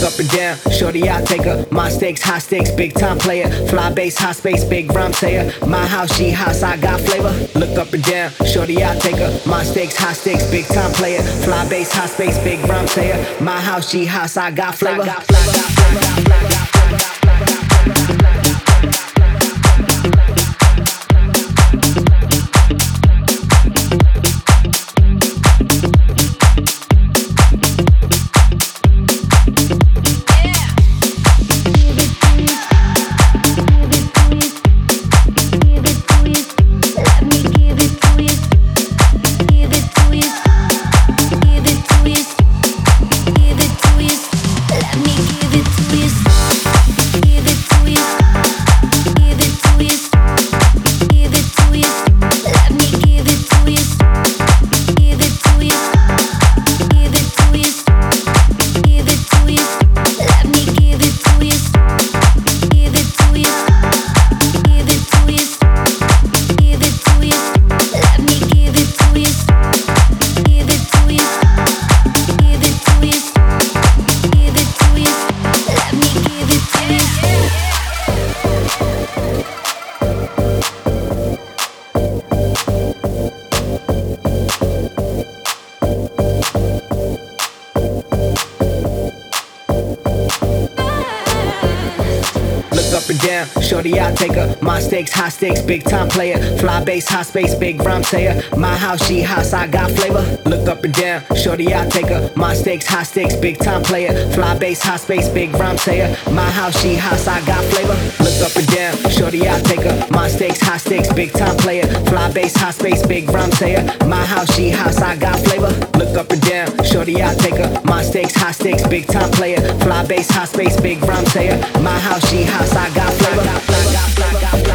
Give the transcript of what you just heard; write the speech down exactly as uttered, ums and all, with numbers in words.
back up and down. Shorty, I'll take her. My stakes, high stakes, big time player. Fly bass, high space, big rhyme sayer. My house, she house, I got flavor. Look up and down. Shorty, I'll take her. My stakes, high stakes, big time player. Fly bass, high space, big rhyme sayer. My house, she house, I got flavor. I got flavor. I got flavor. Up and down, shorty, I'll take her. My stakes, high stakes, big time player. Fly bass, high space, big rhyme sayer. My house, she house, I got flavor. Look up and down, shorty, I'll take her. My stakes, high stakes, big time player. Fly bass, high space, big rhyme sayer. My house, she house, I got flavor. Look up and down, shorty, I'll take her. My stakes, high stakes, big time player. Fly bass, high space, big rhyme sayer. My house, she house, I got flavor. Look up and down, shorty, I'll take her. My stakes, high stakes, big time player. Fly bass, high space, big rhyme sayer. My house, she house, I got flavor.